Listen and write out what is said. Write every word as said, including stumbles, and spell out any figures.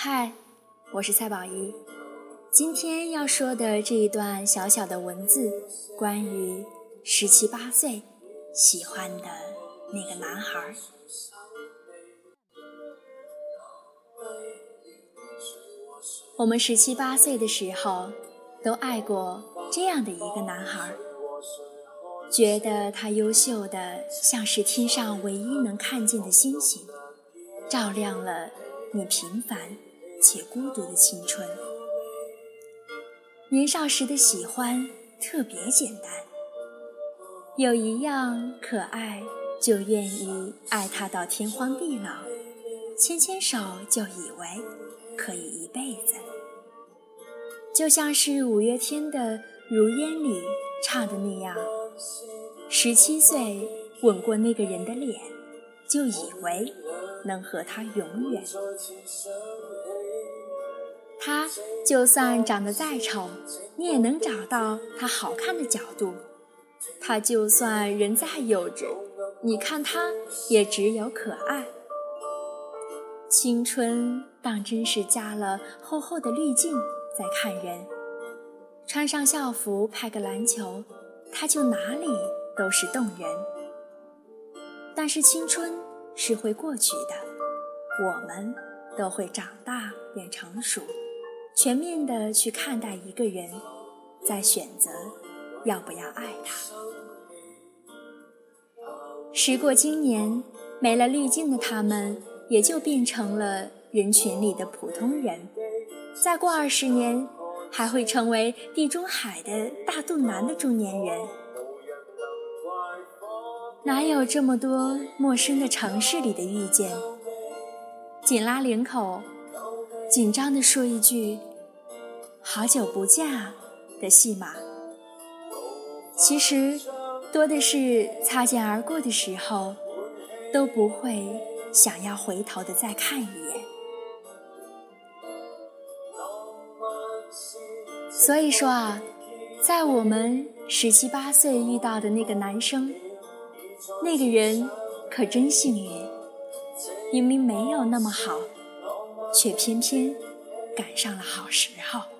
嗨，我是蔡宝仪。今天要说的这一段小小的文字，关于十七八岁喜欢的那个男孩。我们十七八岁的时候，都爱过这样的一个男孩，觉得他优秀的像是天上唯一能看见的星星，照亮了你平凡且孤独的青春。年少时的喜欢特别简单，有一样可爱就愿意爱他到天荒地老，牵牵手就以为可以一辈子。就像是五月天的《如烟》里唱的那样，十七岁吻过那个人的脸，就以为能和他永远。他就算长得再丑，你也能找到他好看的角度。他就算人再幼稚，你看他也只有可爱。青春当真是加了厚厚的滤镜在看人，穿上校服拍个篮球，他就哪里都是动人。但是青春是会过去的，我们都会长大变成熟，全面地去看待一个人，再选择要不要爱他。时过今年，没了滤镜的他们也就变成了人群里的普通人，再过二十年，还会成为地中海的大肚腩的中年人。哪有这么多陌生的城市里的遇见？紧拉领口，紧张地说一句“好久不见啊”的戏码，其实多的是擦肩而过的时候，都不会想要回头的再看一眼。所以说啊，在我们十七八岁遇到的那个男生，那个人可真幸运，明明没有那么好，却偏偏赶上了好时候。